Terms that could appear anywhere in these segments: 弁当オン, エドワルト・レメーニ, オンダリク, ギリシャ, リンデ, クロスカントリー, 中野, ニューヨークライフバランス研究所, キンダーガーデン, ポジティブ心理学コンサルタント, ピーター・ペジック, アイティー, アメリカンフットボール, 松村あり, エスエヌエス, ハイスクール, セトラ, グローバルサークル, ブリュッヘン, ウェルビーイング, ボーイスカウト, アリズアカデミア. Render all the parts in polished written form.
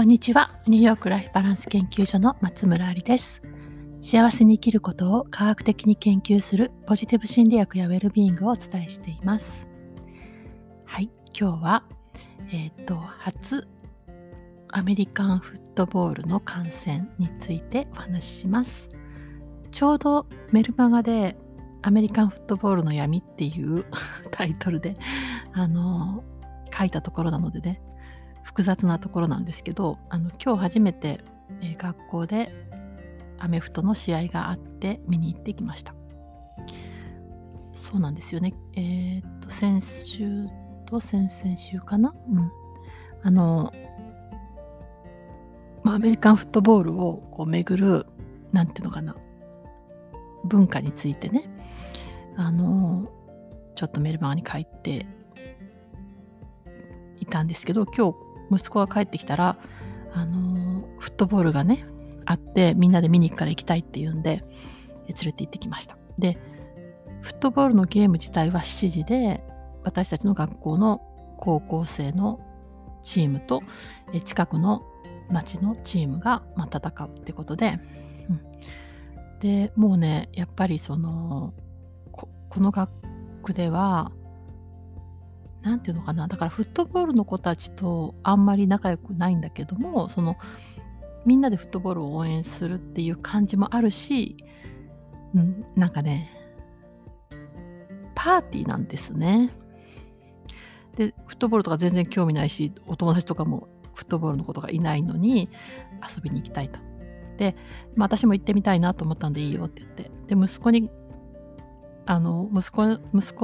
こんにちは。ニューヨークライフバランス研究所の松村ありです。幸せに生きることを科学的に研究するポジティブ心理学やウェルビーイングをお伝えしています。はい、今日は、初アメリカンフットボールの観戦についてお話しします。ちょうどメルマガでアメリカンフットボールの闇っていうタイトルで書いたところなのでね、複雑なところなんですけど、今日初めて、学校でアメフトの試合があって見に行ってきました。そうなんですよね。先週と先々週かな、アメリカンフットボールをこう巡るなんていうのかな、文化についてね、ちょっとメルマガに書いていたんですけど、今日息子が帰ってきたら、フットボールがねあって、みんなで見に行くから行きたいっていうんで連れて行ってきました。で、フットボールのゲーム自体は7時で、私たちの学校の高校生のチームと近くの町のチームが戦うってことで、でもうね、やっぱりこの学区ではなんていうのかな、だからフットボールの子たちとあんまり仲良くないんだけども、みんなでフットボールを応援するっていう感じもあるし、なんかね、パーティーなんですね。で、フットボールとか全然興味ないし、お友達とかもフットボールの子とかいないのに遊びに行きたいと。で、私も行ってみたいなと思ったんで、いいよって言って、で息子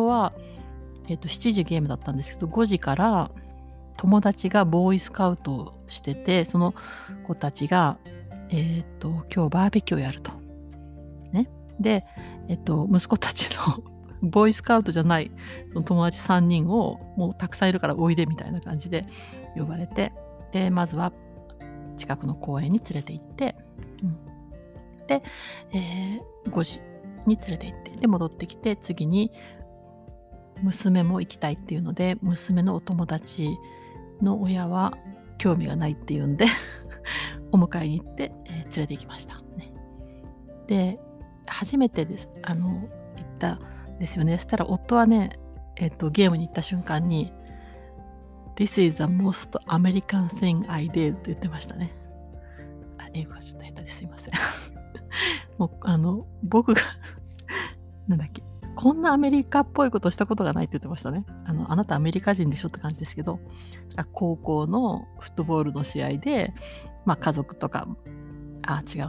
は7時ゲームだったんですけど、5時から友達がボーイスカウトをしてて、その子たちが、今日バーベキューをやると。ね、で、息子たちのボーイスカウトじゃない友達3人を、もうたくさんいるからおいでみたいな感じで呼ばれて、で、まずは近くの公園に連れて行って、で、5時に連れて行って、で、戻ってきて、次に娘も行きたいっていうので、娘のお友達の親は興味がないっていうんでお迎えに行って、連れて行きました、ね。で、初めてです行ったんですよね。そしたら夫はね、ゲームに行った瞬間に「This is the most American thing I did」って言ってましたね。英語はちょっと下手ですいません。もう僕がなんだっけ、こんなアメリカっぽいことしたことがないって言ってましたね。あなたアメリカ人でしょって感じですけど、高校のフットボールの試合で、家族とか、家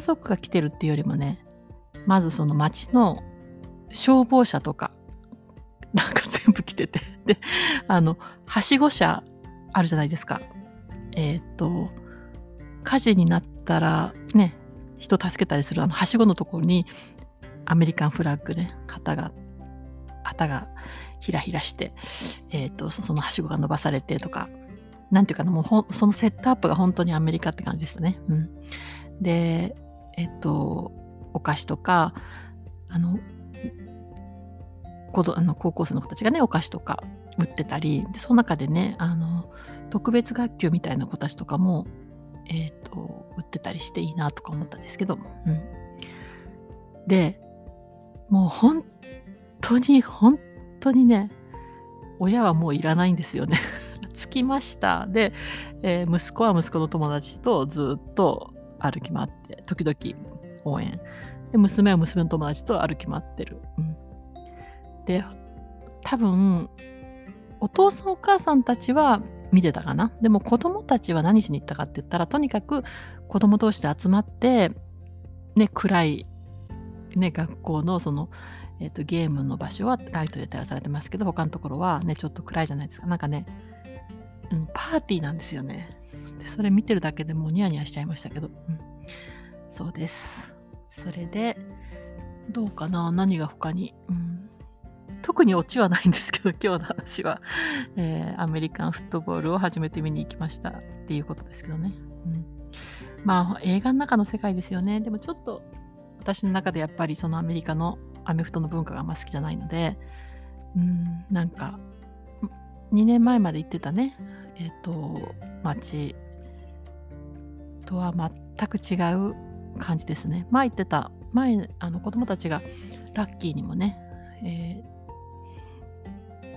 族が来てるっていうよりもね、まずその町の消防車とか、なんか全部来てて、で、はしご車あるじゃないですか。火事になったらね、人助けたりするはしごのところに、アメリカンフラッグね、旗がひらひらして、そのはしごが伸ばされてとか、なんていうかな、もうそのセットアップが本当にアメリカって感じでしたね。で、お菓子とか、高校生の子たちがね、お菓子とか売ってたり、でその中でね、特別学級みたいな子たちとかも、売ってたりしていいなとか思ったんですけど、で、もう本当にね、親はもういらないんですよね。着きました。で、息子は息子の友達とずっと歩き回って、時々応援。で、娘は娘の友達と歩き回ってる。で、多分、お父さんお母さんたちは見てたかな。でも子供たちは何しに行ったかって言ったら、とにかく子供同士で集まって、ね、暗い、ね、学校のゲームの場所はライトで照らされてますけど、他のところはねちょっと暗いじゃないですか。なんかね、パーティーなんですよね。で、それ見てるだけでもうニヤニヤしちゃいましたけど、そうです。それでどうかな、何が他に、特にオチはないんですけど、今日の話は、アメリカンフットボールを初めて見に行きましたっていうことですけどね、映画の中の世界ですよね。でもちょっと私の中でやっぱりそのアメリカのアメフトの文化があんま好きじゃないので、なんか2年前まで行ってたね、町とは全く違う感じですね。前言ってた子供たちがラッキーにもね、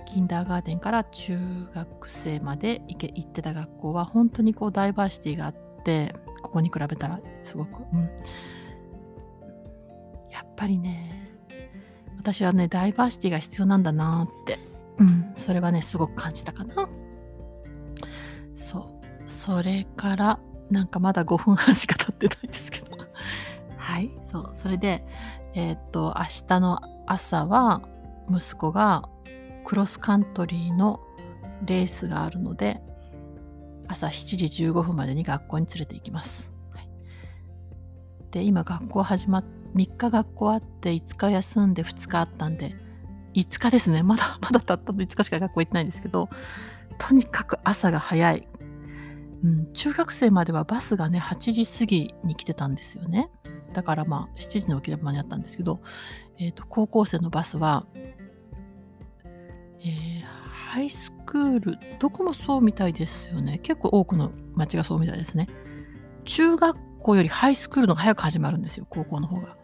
キンダーガーデンから中学生まで行ってた学校は本当にこうダイバーシティがあって、ここに比べたらすごく、やっぱりね、私はねダイバーシティが必要なんだなって、それはねすごく感じたかな。それからなんかまだ5分半しか経ってないんですけどはい、それで明日の朝は息子がクロスカントリーのレースがあるので、朝7時15分までに学校に連れて行きます、はい、で今学校3日学校あって5日休んで2日あったんで、5日ですね、まだたったの5日しか学校行ってないんですけど、とにかく朝が早い、中学生まではバスがね8時過ぎに来てたんですよね。だから7時の起きれば間に合ったんですけど、高校生のバスは、ハイスクールどこもそうみたいですよね。結構多くの町がそうみたいですね。中学校よりハイスクールのが早く始まるんですよ、高校の方が。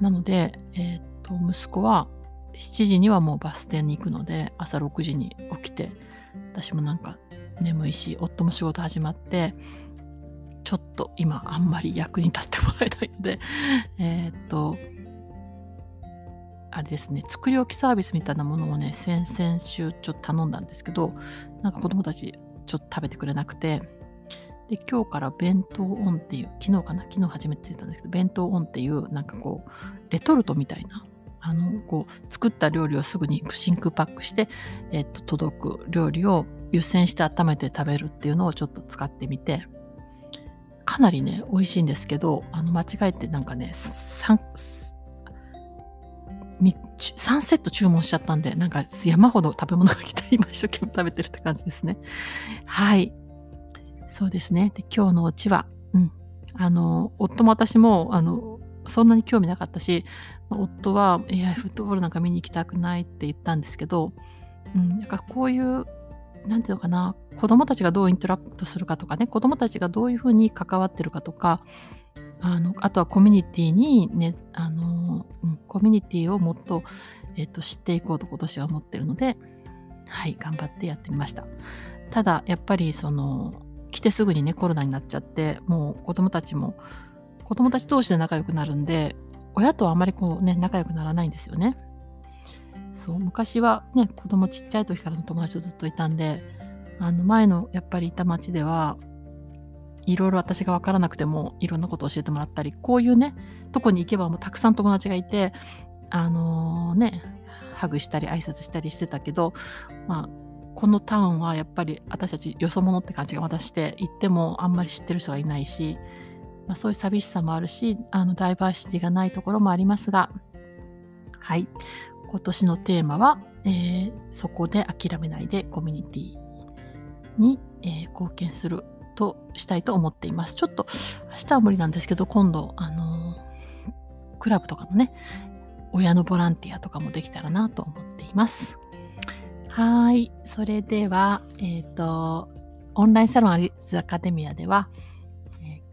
なので、息子は7時にはもうバス停に行くので、朝6時に起きて、私もなんか眠いし夫も仕事始まって、ちょっと今あんまり役に立ってもらえないのであれですね、作り置きサービスみたいなものをね先々週ちょっと頼んだんですけど、なんか子供たちちょっと食べてくれなくて、で今日から弁当オンっていう、昨日初めてついたんですけど、弁当オンっていうなんかこうレトルトみたいなこう作った料理をすぐに真空パックして、届く料理を湯煎して温めて食べるっていうのをちょっと使ってみて、かなりね美味しいんですけど、間違えてなんかね 3セット注文しちゃったんで、なんか山ほど食べ物が来て今一生懸命食べてるって感じですね。はい、そうですね。で今日のうちは、夫も私もそんなに興味なかったし、夫はフットボールなんか見に行きたくないって言ったんですけど、なんかこういうなんていうのかな、子どもたちがどうインタラクトするかとかね、子どもたちがどういうふうに関わってるかとか、あとはコミュニティにね、コミュニティをもっと、知っていこうと今年は思ってるので、はい、頑張ってやってみました。ただやっぱり来てすぐにねコロナになっちゃって、もう子供たち同士で仲良くなるんで、親とはあまりこうね仲良くならないんですよね。そう、昔はね子供ちっちゃい時からの友達とずっといたんで、前のやっぱりいた町ではいろいろ私が分からなくてもいろんなことを教えてもらったり、こういうねとこに行けばもうたくさん友達がいて、ねハグしたり挨拶したりしてたけど、このタウンはやっぱり私たちよそ者って感じがまたして、行ってもあんまり知ってる人がいないし、そういう寂しさもあるし、ダイバーシティがないところもありますが、はい、今年のテーマは、そこで諦めないでコミュニティに、貢献するとしたいと思っています。ちょっと明日は無理なんですけど、今度クラブとかのね親のボランティアとかもできたらなと思っています。はい、それではオンラインサロンアリズアカデミアでは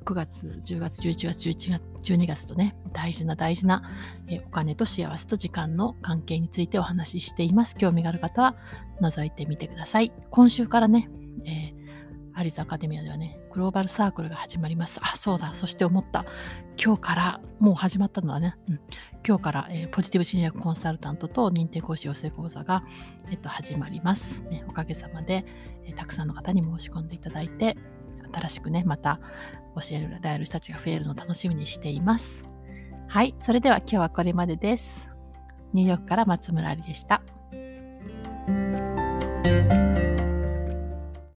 9月、10月、11月、12月とね、大事なお金と幸せと時間の関係についてお話ししています。興味がある方は覗いてみてください。今週からね、アリズアカデミアではね、グローバルサークルが始まります。あ、そうだ。そして思った。今日から、もう始まったのはね、今日から、ポジティブ心理学コンサルタントと認定講師養成講座が、始まります、ね。おかげさまで、たくさんの方に申し込んでいただいて、新しくねまた教えられる人たちが増えるのを楽しみにしています。はい、それでは今日はこれまでです。ニューヨークから松村ありでした。